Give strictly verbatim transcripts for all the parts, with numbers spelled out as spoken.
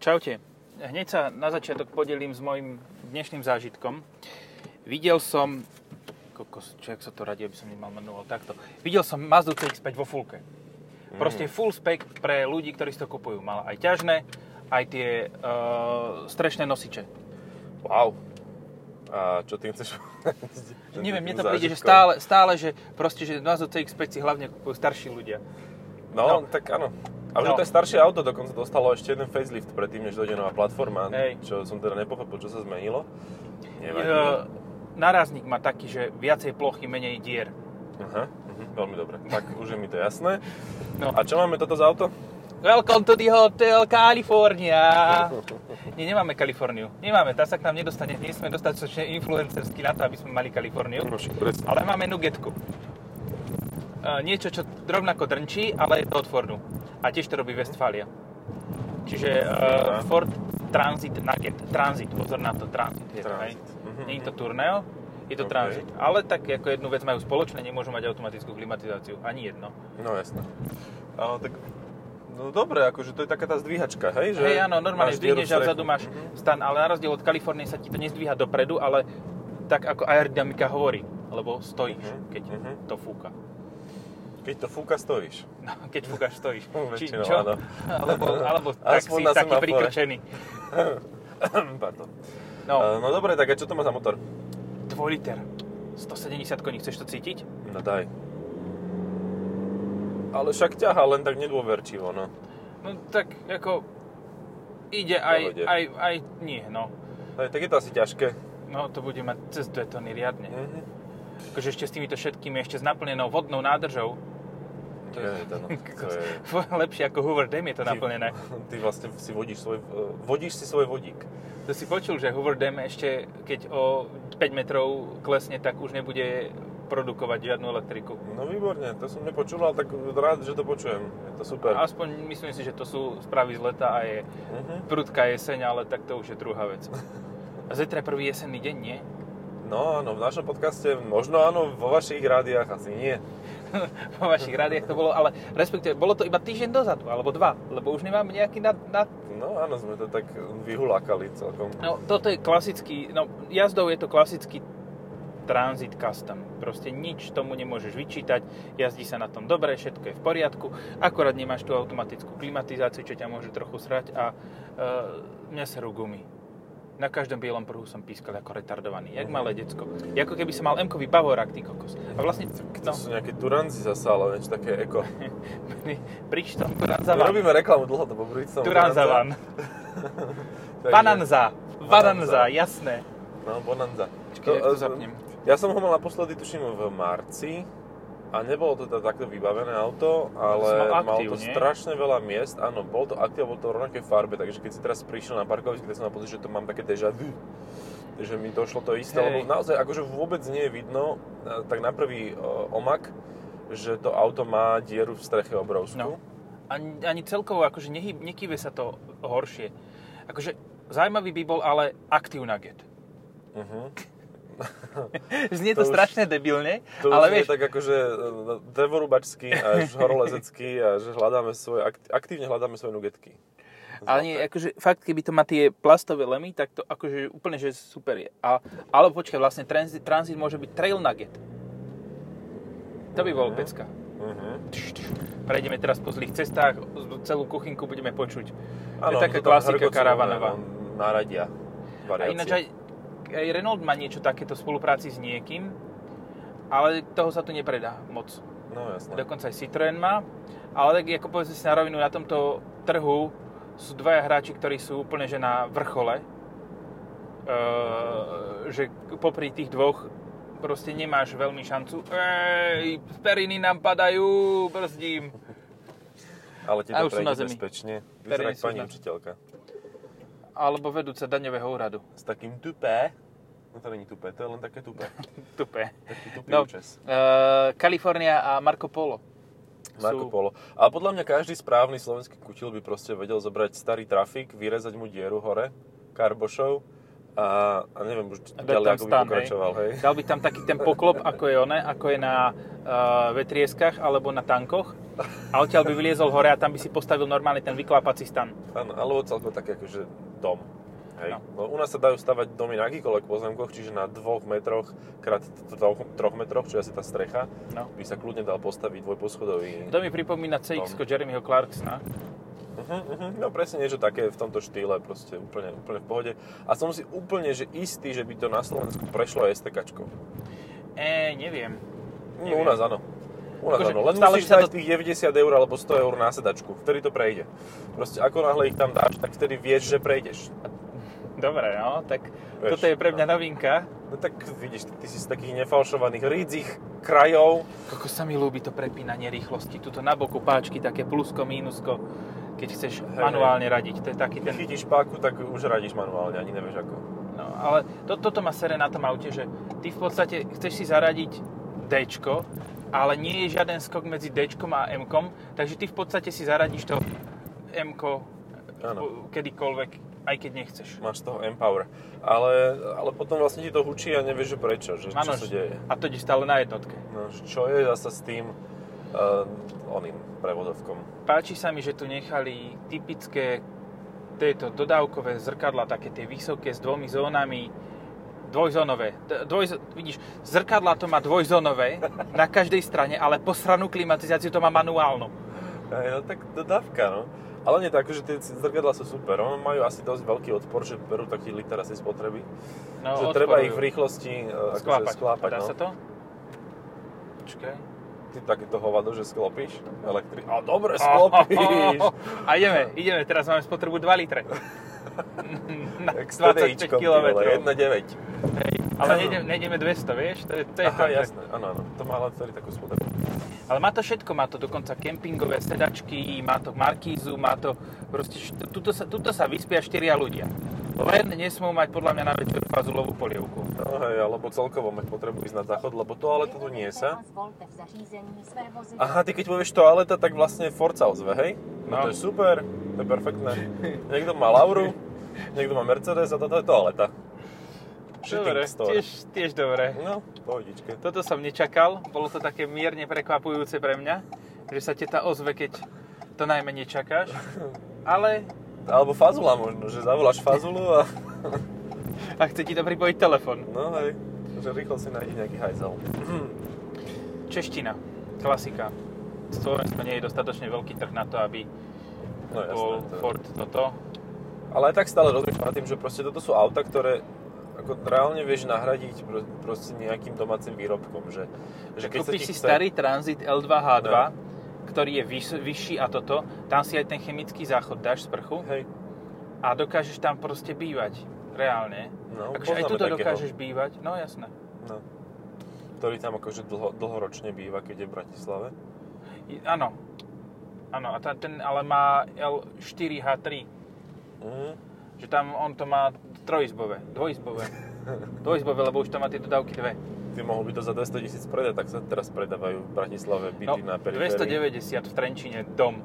Čaute, hneď sa na začiatok podelím s mojim dnešným zážitkom. Videl som, kokos, čo jak sa to radí, aby som nemal manuál, takto. Videl som Mazdu cé iks päť vo fullke. Proste full spec pre ľudí, ktorí si to kupujú. Mala aj ťažné, aj tie uh, strešné nosiče. Wow. A čo tým chceš? Neviem, mne to zážitkom príde, že stále, stále že proste, že Mazdu cé iks päť si hlavne kupujú starší ľudia. No, no. Tak áno. Ale no, že to je staršie auto, dokonca dostalo ešte jeden facelift predtým, než dojde nová platforma. Hej. Čo som teda nepochopil, čo sa zmenilo. Uh, naráznik má taký, že viacej plochy, menej dier. Aha, uh-huh, veľmi dobre. Tak už je mi to jasné. No. A čo máme toto za auto? Welcome to the hotel California. Nie, nemáme Kaliforniu. Nemáme, tá sa k nám nedostane. Nie sme dostatočne influencersky na to, aby sme mali Kaliforniu. Ale máme nugetku. Uh, niečo, čo rovnako drnčí, ale je to od Fordu. A tiež to robí Westfalia. Čiže uh, Ford Transit Nugget. Transit, pozor na to, Transit. Je Transit. To, nie je to Tourneo, je to okay. Transit. Ale tak ako jednu vec majú spoločné, nemôžu mať automatickú klimatizáciu. Ani jedno. No jasné. Uh, tak, no dobre, akože to je taká tá zdvíhačka, hej? Že hej, áno, normálne zdvihneš a vzadu máš stan, ale na rozdiel od Kalifornie sa ti to nezdvíha dopredu, ale tak ako aerodynamika hovorí, lebo stojíš, uh-huh. keď uh-huh. to fúka. Keď to fúka, stojíš. No, keď fúkaš, stojíš. Či čo? Áno. Alebo, alebo taxi, taký prikrčený. Pardon. No. No dobre, tak a čo to má za motor? dva liter. stosedemdesiat koní, chceš to cítiť? No daj. Ale však ťaha, len tak nedôverčivo, no. No tak, ako, ide aj, aj, aj, aj nie, no. Daj, tak je to asi ťažké. No, to bude mať cez dve tony riadne. Mhm. Akože ešte s týmito všetkými, ešte s naplnenou vodnou nádržou. To je, to, no, to je lepšie ako Hoover Dam je to ty, naplnené. Ty vlastne si vodíš svoj, vodíš si svoj vodík. To si počul, že Hoover Dam ešte, keď o päť metrov klesne, tak už nebude produkovať žiadnu elektriku. No výborne, to som nepočul, ale tak rád, že to počujem. Je to super. Aspoň myslím si, že to sú správy z leta a je uh-huh. prudká jeseň, ale tak to už je druhá vec. A zajtra je prvý jesenný deň, nie? No áno, v našom podcaste možno áno, vo vašich rádiách asi nie. Vo vašich rádiách to bolo, ale respektíve, bolo to iba týždeň dozadu, alebo dva, lebo už nemáme nejaký nad... nad... No áno, sme to tak vyhulákali celkom. No toto je klasický, no jazdou je to klasický Transit Custom. Proste nič tomu nemôžeš vyčítať, jazdí sa na tom dobre, všetko je v poriadku, akorát nemáš tú automatickú klimatizáciu, čo ťa môže trochu srať a e, mňa serú gumy. Na každom bielom pruhu som pískal ako retardovaný. Jak malé decko. Ako keby som mal M-kový bavorák, ty kokos. A vlastne... To no. sú nejaké Turanzi zasa, ale niečo také eko. Prič tam Turanza Van. Robíme reklamu dlhodobo, prič tam Turanza Van. Bananza. Bananza, jasné. No, Bonanza. Čakaj, to, to zapnem. Ja som ho mal naposledy, tuším, v marci. A nebolo to teda takto vybavené auto, ale mal, mal to nie? strašne veľa miest. Áno, bol to Active, bol to rovnaké farbe, takže keď si teraz prišiel na parkovisko, tak som mal pocit, že to mám také déjà vu. Takže mi to šlo to isté, hey. Lebo naozaj akože vôbec nie je vidno, tak na prvý uh, omak, že to auto má dieru v streche obrovskú. No. Ani, ani celkovo, akože nehyb, nekýve sa to horšie. Akože zaujímavý by bol, ale Active Nugget. Uh-huh. Znie to, to už, strašne debilne, to ale vieš... To už je tak akože drevorubačský až horolezecký a že hľadáme svoje, aktívne hľadáme svoje nugetky. Ale nie, akože fakt, keby to má tie plastové lemy, tak to akože úplne, že super je. A, ale počkaj, vlastne transit, transit môže byť trail nugget. To by bolo pecka. Uh-huh. Prejdeme teraz po zlých cestách, celú kuchynku budeme počuť. Ano, to je taká klasika karavanová. Náradia, variácie. A ináč aj... Aj Renault má niečo takéto v spolupráci s niekým, ale toho sa tu nepredá moc. No jasné. Dokonca aj Citroën má, ale tak ako povedzme si na rovinu, na tomto trhu sú dvaja hráči, ktorí sú úplne že na vrchole, e, že popri tých dvoch proste nemáš veľmi šancu. Ej, periny nám padajú, brzdím. Ale ti to prejde bezpečne. Vyzerá jak pani učiteľka. Alebo vedúca daňového úradu. S takým tupé. No to není tupé, to je len také tupé. Tupé. Taký tupý no, účes. Uh, Kalifornia a Marco Polo. Marco sú... Polo. A podľa mňa každý správny slovenský kutil by proste vedel zobrať starý trafik, vyrezať mu dieru hore, karbošov a A, a neviem už ďalej, ako by stan, pokračoval, hej. Dal by tam taký ten poklop, ako je one, ako je na uh, vetrieskach alebo na tankoch a odtiaľ by vyliezol hore a tam by si postavil normálne ten vyklápací stan. Áno, alebo celkom taký akože dom, hej. No. No, u nás sa dajú stavať domy na akýkoľvek pozemkoch, čiže na dvoch metroch krát troch metroch, čo je asi tá strecha, no. By sa kľudne dal postaviť dvojposchodový. To mi pripomína cé iks ko Jeremyho Clarksona. Uh-huh, uh-huh. No presne niečo také v tomto štýle, proste úplne, úplne v pohode. A som si úplne že istý, že by to na Slovensku prešlo aj es té ká čko. Eee, neviem. neviem. No u nás áno. U nás áno. Len musíš dať tých deväťdesiat eur alebo sto eur na sedačku, vtedy to prejde. Proste ako náhle ich tam dáš, tak vtedy vieš, že prejdeš. Dobre, no, tak vieš, toto je pre mňa novinka. No tak vidíš, ty si z takých nefalšovaných rídzich krajov. Ako sa mi ľúbi to prepínanie rýchlosti, tuto na boku páčky, také plusko, mínusko. Keď chceš hey, manuálne hey. radiť, to je taký ten... Keď chytíš páku, tak už radíš manuálne, ani nevieš ako. No, ale to, toto ma sere na tom aute, že ty v podstate chceš si zaradiť D-čko, ale nie je žiaden skok medzi D-čkom a M-kom, takže ty v podstate si zaradíš to M-ko kedykoľvek, aj keď nechceš. Máš toho M-power. Ale, ale potom vlastne ti to hučí a nevieš, že prečo, že ano, čo sa deje. A to ide stále na jednotke. No, čo je zasa s tým... Uh, oným prevodovkom. Páči sa mi, že tu nechali typické tieto dodávkové zrkadla, také tie vysoké s dvomi zónami, dvojzónové. Dvojz... Vidíš, zrkadla to má dvojzónové na každej strane, ale posranú klimatizáciu to má manuálnu. Aj, no tak dodávka, no. Ale nie tak, že tie zrkadlá sú super. Oni majú asi dosť veľký odpor, že berú taký liter asi spotreby. No, že odporujú. Treba ich v rýchlosti uh, sklápať. Akože, sklápať. Dá no. sa to? Počkaj. Ty takéto hovado, že sklopíš elektri... A dobre, sklopíš! Oh, oh, oh. A ideme, ideme, teraz máme spotrebu dva litre. Na dvadsaťpäť kilometrov. jedna deväť. Ale nejdeme, nejdeme dvesto, vieš? To je, to je Aha, to, jasné, áno, áno. To má celý takú spotrebu. Ale má to všetko, má to dokonca kempingové sedačky, má to markízu, má to... Proste, tuto sa, tuto sa vyspia štyria ľudia. Len nesmú mať podľa mňa na večer fazulovú polievku. No hej, alebo celkovo mať potrebu ísť na záchod, lebo toaleta tu nie sa. Aha, ty keď povieš toaleta, tak vlastne Ford sa ozve, hej? No, no to je super, to je perfektné. Niekto má Lauru, niekto má Mercedes a toto je toaleta. Dobre, tiež, tiež dobre. No, pohodičke. Toto som nečakal, bolo to také mierne prekvapujúce pre mňa, že sa teta ozve, keď to najmenej čakáš, ale... Alebo fazula možno, že zavoláš fazulu a... A chce ti to pripojiť telefon. No hej, že rýchlo si nájde nejaký hajzel. Čeština, klasika. Slovensko nie je dostatočne veľký trh na to, aby no, bol jasné, to Ford je. Toto. Ale aj tak stále rozmýšľam nad tým, že proste toto sú auta, ktoré ako reálne vieš nahradiť proste nejakým domácim výrobkom. Že, že keď kúpiš si chce... starý Transit el dva há dva, no. Ktorý je vyš, vyšší a toto, tam si aj ten chemický záchod dáš sprchu. Hej. A dokážeš tam proste bývať, reálne. No, akože aj tuto dokážeš bývať, no jasné. No. Ktorý tam akože dlho, dlhoročne býva, keď je v Bratislave. Áno, áno, a tam, ten ale má el štyri há tri. Mm. Že tam on to má trojizbové, dvojizbové. Dvojizbové, lebo už tam má tie dodávky dve. Ty mohol by to za dvestotisíc predať, tak sa teraz predávajú v Bratislave byty no, na periférii. dvestodeväťdesiat v Trenčine dom.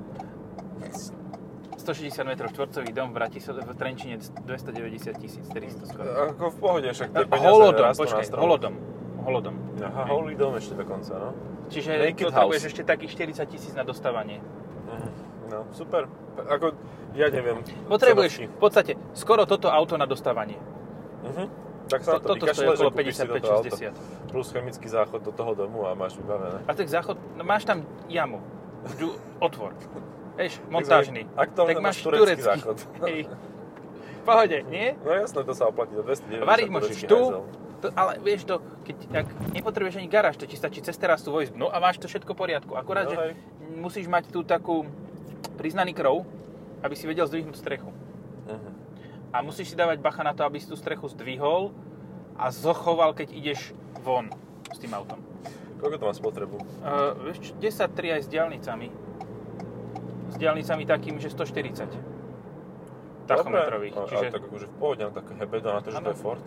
stošesťdesiat metrov štvorcových dom v Bratislave, v Trenčine dvestodeväťdesiat tisíc, štyristo skoro. Ako v pohode, však tie peniaze holodom, rastú počkej, na stromok. Holodom, holodom. Aha, holý dom ešte dokonca, no. Čiže naked potrebuješ house. Ešte takých štyridsať tisíc na dostávanie. Uh-huh. No, super. Ako, ja neviem. Potrebuješ v podstate skoro toto auto na dostávanie. Mhm. Tak sa to, to vykašle, že kúpiš si toto auto, plus chemický záchod do toho domu a máš vybavené. A tak záchod, no máš tam jamu, otvor, vieš, montážny. Aktuálne máš turecký záchod. V pohode, nie? No jasné, to sa oplatí za dvestodeväťdesiat. Variť môžeš tu, to, ale vieš to, keď ak nepotrebuješ ani garáž, to ti stačí cez terasu vojsť dnu a máš to všetko v poriadku. Akorát, no, že hej. Musíš mať tú takú priznaný krov, aby si vedel zdvihnúť strechu. Uh-huh. A musíš si dávať bacha na to, aby si tú strechu zdvihol a zochoval, keď ideš von s tým autom. Koľko to má spotrebu? Uh, vieš, desať tri aj s diaľnicami. S diaľnicami takým, že stoštyridsať. Tachometrových. No, čiže... Ale tak akože v pohode, také hebedo na to, že ano. To je Ford.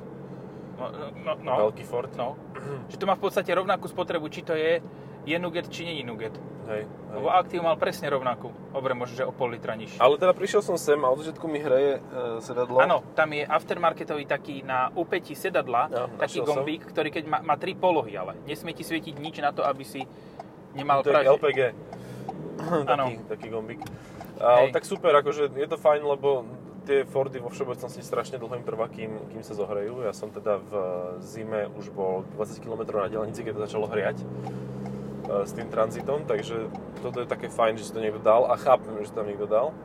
No, no, no. Veľký Ford. No. Že to má v podstate rovnakú spotrebu, či to je je nuget, či nie je nuget. Hej, hej. Lebo Active mal presne rovnakú. Dobre, možno, že o pol litra nižšie. Ale teda prišiel som sem a od začiatku mi hreje e, sedadlo. Áno, tam je aftermarketový taký na úpäti sedadla, ja, taký gombík, som. Ktorý keď má, má tri polohy, ale nesmie ti svietiť nič na to, aby si nemal pražiť. To je el pé gé. taký, taký gombík. Ale tak super, akože je to fajn, lebo tie Fordy vo všeobecnosti strašne dlho im trvá, kým, kým sa zohrejú. Ja som teda v zime už bol dvadsať kilometrov na diaľnici, keď to začalo hriať s tým tranzitom, takže toto je také fajn, že si to niekto dal a chápem, že to tam niekto dal.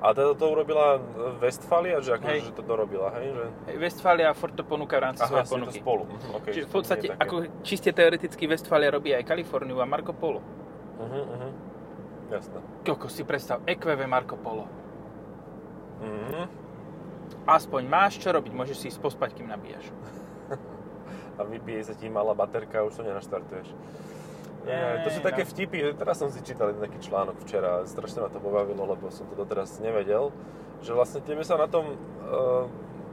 A teda to urobila Westfalia, že ako že to dorobila, hej? Že... Westfalia a Ford to ponúka v rámci svojej ponuky. Aha, spolu. Okay, čiže v podstate, ako čiste teoreticky Westfalia robí aj Kaliforniu a Marco Polo. Mhm, uh-huh, mhm. Uh-huh. Jasné. Koľko si predstav, é kvé vé Marco Polo. Mhm. Uh-huh. Aspoň máš čo robiť, môžeš si ísť pospať, kým nabíjaš. A vybije sa ti malá baterka, už to nenaštartuješ. Nie, to sú také vtipy, teraz som si čítal jeden taký článok včera, strašne ma to pobavilo, lebo som to doteraz nevedel, že vlastne tebe sa na tom e,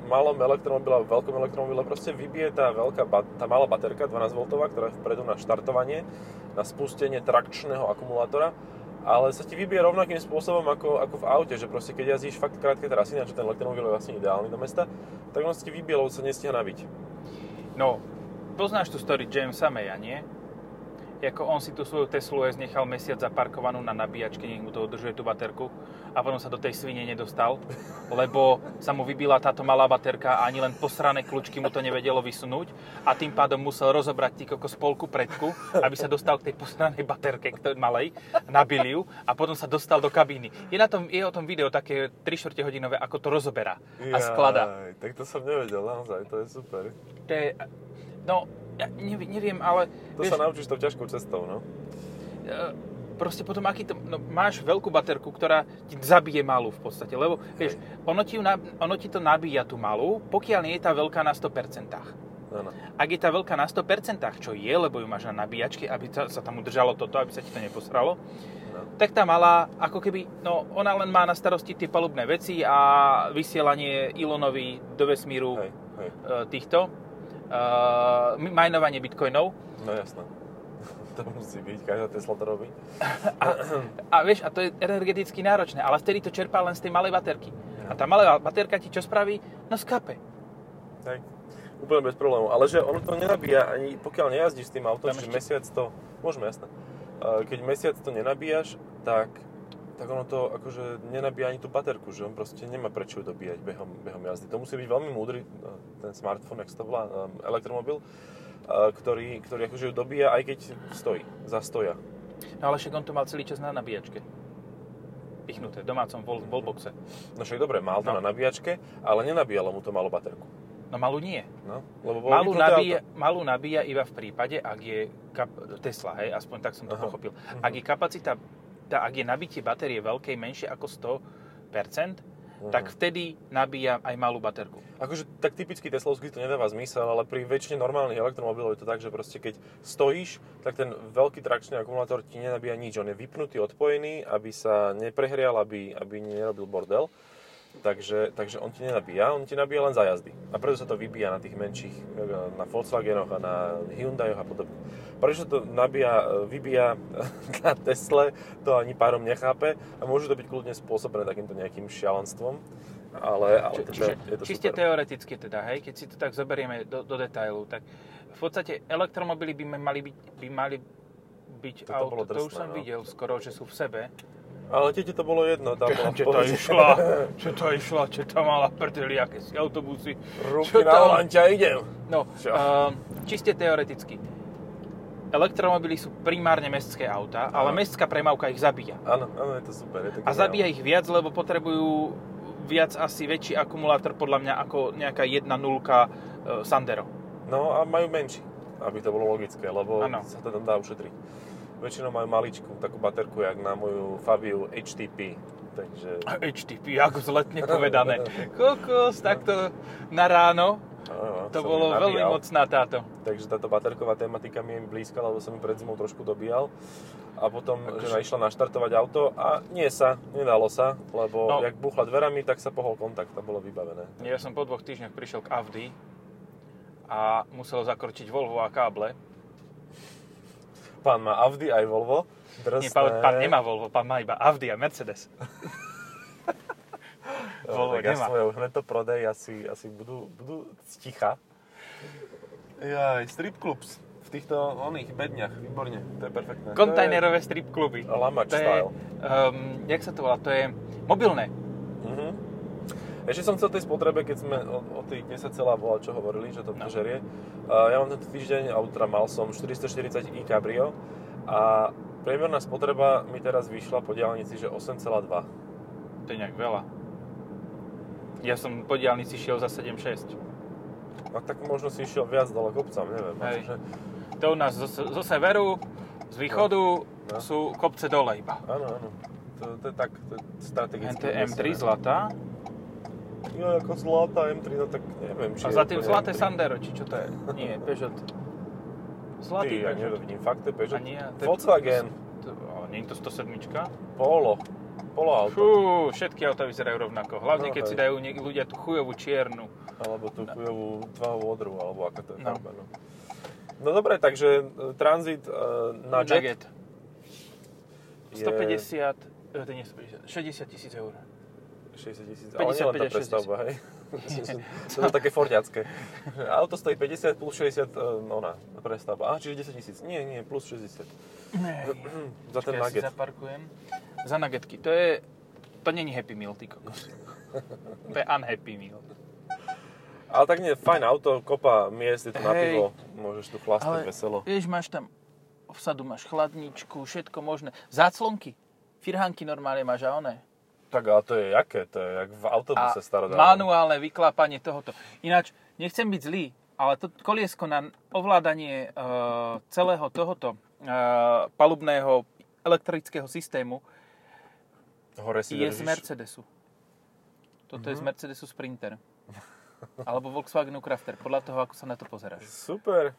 malom elektromobile, veľkom elektromobile proste vybije tá, veľká, tá malá baterka dvanásť voltová, ktorá je vpredu na štartovanie, na spustenie trakčného akumulátora, ale sa ti vybije rovnakým spôsobom ako, ako v aute, že proste keď jazdíš fakt krátke trasy, na čo ten elektromobil je vlastne ideálny do mesta, tak on sa ti vybije, lebo sa nestiha nabiť. No, poznáš tú story Jamesa Maya, nie? Ako on si tú svoju Teslu S nechal mesiac zaparkovanú na nabíjačke, nech mu to udržuje tú baterku a potom sa do tej svine nedostal, lebo sa mu vybila táto malá baterka a ani len posrané kľúčky mu to nevedelo vysunúť a tým pádom musel rozobrať ty kokos polku predku, aby sa dostal k tej posranej baterke, ktorý malej, nabili ju a potom sa dostal do kabíny. Je, na tom, je o tom video také tri štvrte hodinové, ako to rozoberá a skladá. Jaj, tak to som nevedel, naozaj, to je super. To je, no... Ja neviem, neviem, ale... To vieš, sa naučíš tou ťažkou cestou, no. Proste potom, aký to... No, máš veľkú baterku, ktorá ti zabije malú v podstate, lebo, vieš, ono ti, ono ti to nabíja tú malú, pokiaľ nie je tá veľká na sto percent. Ano. Ak je tá veľká na sto percent, čo je, lebo ju máš na nabíjačke, aby sa, sa tam udržalo toto, aby sa ti to neposralo, no. Tak tá malá, ako keby, no, ona len má na starosti tie palubné veci a vysielanie Elonovi do vesmíru hej, hej. týchto... Uh, majnovanie bitcoinov. No jasné. To musí byť, každá Tesla to robí. a, a vieš, a to je energeticky náročné, ale vtedy to čerpá len z tej malej baterky. Ja. A tá malá baterka ti čo spraví? No skape. Tak, úplne bez problémov. Ale že ono to nenabíja, ani pokiaľ nejazdíš s tým autom, že mesiac to... Môžeme, jasné. Keď mesiac to nenabíjaš, tak, tak ono to akože nenabíja ani tú baterku, že on proste nemá prečo ju dobíjať behom, behom jazdy. To musí byť veľmi múdry ten smartfón, jak to volá, elektromobil, ktorý, ktorý akože ju dobíja, aj keď stojí, zastoja. No ale však on to mal celý čas na nabíjačke. Pichnuté, v domácom wallboxe. No však dobre, mal to no. na nabíjačke, ale nenabíjalo mu to malú baterku. No malú nie. No, lebo malú, nabíja, malú nabíja iba v prípade, ak je kap- Tesla, hej, aspoň tak som to Aha. pochopil. Ak je kapacita, tá, ak je nabitie batérie veľkej menšie ako sto percent, Mm. tak vtedy nabíja aj malú baterku. Akože tak typicky teslovský to nedáva zmysel, ale pri väčšine normálnych elektromobilov je to tak, že proste keď stojíš, tak ten veľký trakčný akumulátor ti nenabíja nič. On je vypnutý, odpojený, aby sa neprehrial, aby, aby nerobil bordel. Takže, takže on ti nenabíja, on ti nabíja len za jazdy. A preto sa to vybíja na tých menších, na Volkswagenoch a na Hyundaioch a podobne. Prečo to nabíja, vybíja na Tesle, to ani párom nechápe a môže to byť kľudne spôsobené takýmto nejakým šialenstvom. Ale, ale Či, teda, je to čiste super. Teoreticky teda, hej, keď si to tak zoberieme do, do detailu, tak v podstate elektromobily by mali byť, by mali byť auto, drsné, to už som no. videl skoro, že sú v sebe. Ale tete to bolo jedno, tam bola Čo to išla, čo to išla, čo tam mala prdeli, aké si autobusy. Ruky na volantia, idem. No, uh, čiste teoreticky. Elektromobily sú primárne mestské autá, ale mestská premávka ich zabíja. Áno, áno, je to super. Je to a zabíja ich viac, lebo potrebujú viac asi väčší akumulátor, podľa mňa, ako nejaká jedna nula Sandero. No a majú menší, aby to bolo logické, lebo ano. Sa to tam dá ušetriť. Väčšinou majú maličku, takú baterku, jak na moju Fabiu há té pé. Takže... há té pé, ako zletne povedané. Kokos, takto na ráno. Ano, to bolo nabíjal. Veľmi mocná táto. Takže táto baterková tematika mi je blízka, lebo som ju pred zimou trošku dobíjal. A potom, tak, že išla naštartovať auto a nie sa, nedalo sa, lebo no. jak buchla dverami, tak sa pohol kontakt a bolo vybavené. Ja som po dvoch týždňoch prišiel k Audi a musel zakročiť Volvo a káble. Pán má Audi aj Volvo. Drsné. Nie, pán, pán nemá Volvo, pán má iba Audi a Mercedes. Volvo tak nemá. Svojou, hneď to prodej, asi, asi budú, budú ticha. Jaj, strip clubs. V týchto oných bedňach, výborne, to je perfektné. Kontajnerové strip kluby. Lamač style. Um, jak sa to volá? To je mobilné. Uh-huh. Ešte som chcel tej spotrebe, keď sme o, o tých desať celá volá, čo hovorili, že to požerie. No. Uh, ja mám tento týždeň autra, mal som štyristoštyridsať i Cabrio a priemerná spotreba mi teraz vyšla po diaľnici, že osem celá dva. To je nejak veľa. Ja som po diaľnici šiel za sedem celá šesť. A tak možno si išiel viac dole kopcom, neviem. Hej. To u nás zo, zo severu, z východu no. No. sú kopce dole iba. Áno, áno. To, to je tak to je strategické. em tri zlatá? Ja ako zlatá em tri, no tak neviem, či a je... A za tým zlaté em tri. Sandero, či čo to je? Nie, Peugeot. Zlatý Ty, Peugeot. Ja nevedím, fakt to je Peugeot. Nie, to je Volkswagen. To, ale nie je to sto sedem? Polo. Polo auto. Fú, všetky auta vyzerajú rovnako. Hlavne, no, keď hej. si dajú niek- ľudia tú chujovú čiernu. Alebo tú no. chujovú tvahovú odru, alebo aká to je no. farba, no. No dobre, takže Transit uh, na Jet je... stopäťdesiat, to nie stopäťdesiat, šesťdesiat tisíc eur. šesťdesiat tisíc, ale nemám tá predstavba, hej? To sú také forďacké. Auto stojí päťdesiat plus šesťdesiat, uh, ona, predstavba. Aha, čiže desať tisíc, nie, nie, plus šesťdesiat. Nej, za ten Nugget. Ja si zaparkujem. Za Nuggetky, to je, to není Happy Meal, ty kokos. To je Unhappy Meal. Ale tak nie, fajn auto, kopa miest, je to na pivo, môžeš tu chlastať veselo. Vieš, máš tam vsadu, máš chladničku, všetko možné. Záclonky, firhánky normálne máš a oné. Tak ale to je jaké, to je jak v autobuse starodávne. A manuálne vyklápanie tohoto. Ináč, nechcem byť zlý, ale to koliesko na ovládanie e, celého tohoto e, palubného elektrického systému Hore si je držíš. Z Mercedesu. Toto mm-hmm. je z Mercedesu Sprinter. Alebo Volkswagenu Crafter, podľa toho, ako sa na to pozeráš. Super,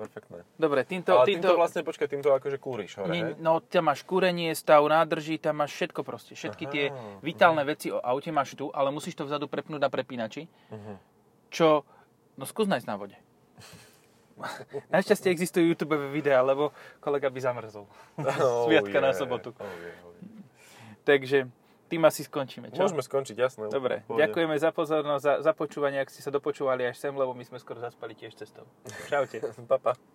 perfektné. Dobre, týmto... Ale týmto, týmto vlastne, počkaj, týmto akože kúriš, hore, nie, hej? No, tam máš kúrenie, stav, nádrží, tam máš všetko proste. Všetky Aha, tie vitálne ne. veci o aute máš tu, ale musíš to vzadu prepnúť na prepínači, uh-huh. čo... No, skús nájsť na vode. Našťastie existujú YouTube videá, lebo kolega by zamrzol. Oh, Sviatka yeah. na sobotu. Oh, yeah, oh, yeah. Takže... Tým asi skončíme, čo? Môžeme skončiť, jasné. Dobre, ďakujeme za pozornosť, za, za počúvanie, ak ste sa dopočúvali až sem, lebo my sme skoro zaspali tiež cestou. Čaute. Pa, pa.